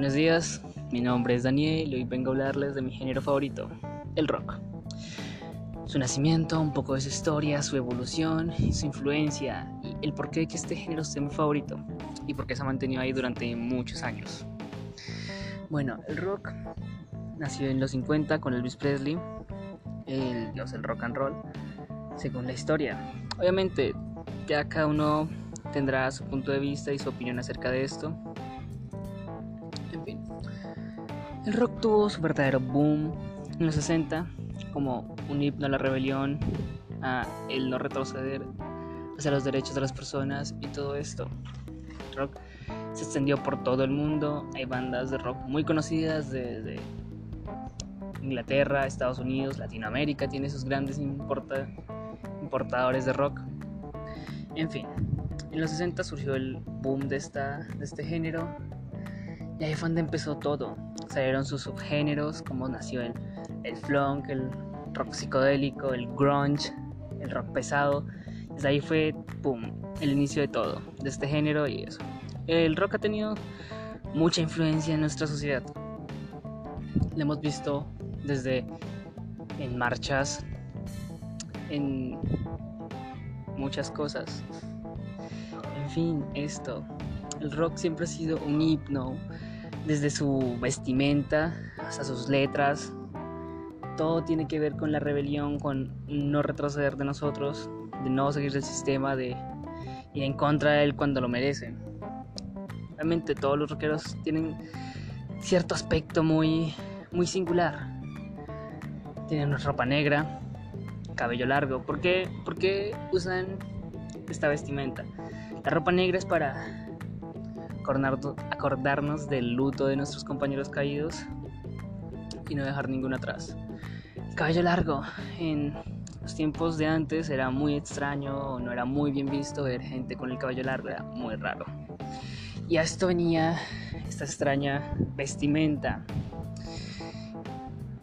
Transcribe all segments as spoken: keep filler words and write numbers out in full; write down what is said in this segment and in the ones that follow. Buenos días, mi nombre es Daniel y hoy vengo a hablarles de mi género favorito, el rock. Su nacimiento, un poco de su historia, su evolución, su influencia y el porqué de que este género sea mi favorito y por qué se ha mantenido ahí durante muchos años. Bueno, el rock nació en los cincuenta con Elvis Presley, el dios del rock and roll, según la historia. Obviamente, ya cada uno tendrá su punto de vista y su opinión acerca de esto. En fin, el rock tuvo su verdadero boom en los sesenta, como un himno a la rebelión, a el no retroceder hacia los derechos de las personas y todo esto. El rock se extendió por todo el mundo, hay bandas de rock muy conocidas desde Inglaterra, Estados Unidos, Latinoamérica, tiene sus grandes importa, importadores de rock. En fin, en los sesenta surgió el boom de, esta, de este género. Y ahí fue donde empezó todo, salieron sus subgéneros, como nació el, el funk, el rock psicodélico, el grunge, el rock pesado. Desde ahí fue, pum, el inicio de todo, de este género y eso. El rock ha tenido mucha influencia en nuestra sociedad. Lo hemos visto desde en marchas, en muchas cosas. En fin, esto, el rock siempre ha sido un himno, desde su vestimenta hasta sus letras, todo tiene que ver con la rebelión, con no retroceder de nosotros, de no seguir el sistema, de ir en contra de él cuando lo merecen. Realmente todos los rockeros tienen cierto aspecto muy, muy singular. Tienen ropa negra, cabello largo. ¿Por qué? ¿Por qué usan esta vestimenta? La ropa negra es para acordarnos del luto de nuestros compañeros caídos y no dejar ninguno atrás. El cabello largo en los tiempos de antes era muy extraño, no era muy bien visto ver gente con el cabello largo, era muy raro. Y a esto venía esta extraña vestimenta.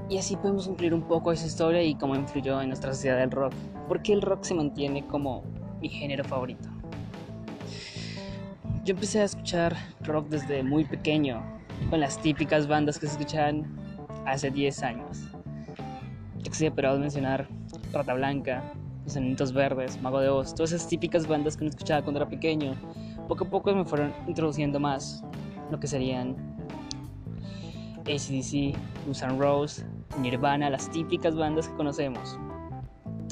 Y así podemos incluir un poco esa historia y cómo influyó en nuestra sociedad el rock. ¿Por qué el rock se mantiene como mi género favorito? Yo empecé a escuchar rock desde muy pequeño, con las típicas bandas que se escuchaban hace diez años. Ya que se he esperado mencionar Rata Blanca, Los Enemigos Verdes, Mago de Oz, todas esas típicas bandas que no escuchaba cuando era pequeño. Poco a poco me fueron introduciendo más lo que serían A C D C, Guns N' Roses, Nirvana, las típicas bandas que conocemos.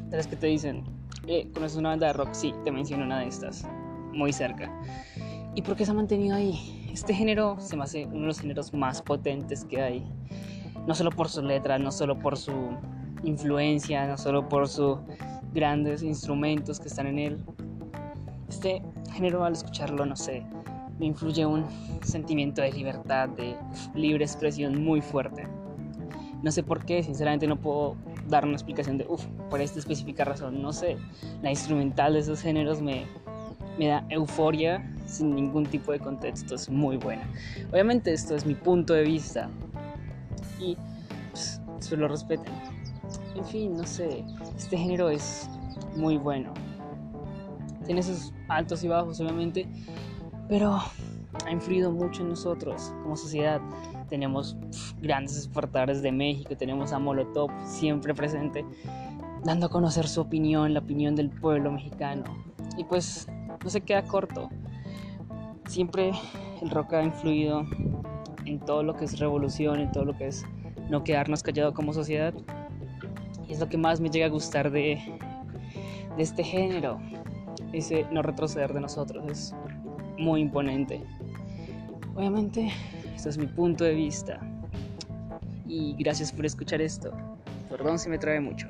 De las que te dicen, eh, ¿conoces una banda de rock? Sí, te menciono una de estas, muy cerca. ¿Y por qué se ha mantenido ahí? Este género se me hace uno de los géneros más potentes que hay. No solo por sus letras, no solo por su influencia, no solo por sus grandes instrumentos que están en él. Este género, al escucharlo, no sé, me influye un sentimiento de libertad, de libre expresión muy fuerte. No sé por qué, sinceramente no puedo dar una explicación de, uff, por esta específica razón, no sé. La instrumental de esos géneros me... me da euforia sin ningún tipo de contexto, es muy buena. Obviamente esto es mi punto de vista y pues, se lo respeten. En fin, no sé, este género es muy bueno. Tiene sus altos y bajos obviamente, pero ha influido mucho en nosotros como sociedad. Tenemos pff, grandes exportadores de México, tenemos a Molotov siempre presente, dando a conocer su opinión, la opinión del pueblo mexicano. Y pues no se queda corto. Siempre el rock ha influido en todo lo que es revolución, en todo lo que es no quedarnos callados como sociedad. Y es lo que más me llega a gustar de, de este género. Ese no retroceder de nosotros es muy imponente. Obviamente, este es mi punto de vista. Y gracias por escuchar esto. Perdón si me trae mucho.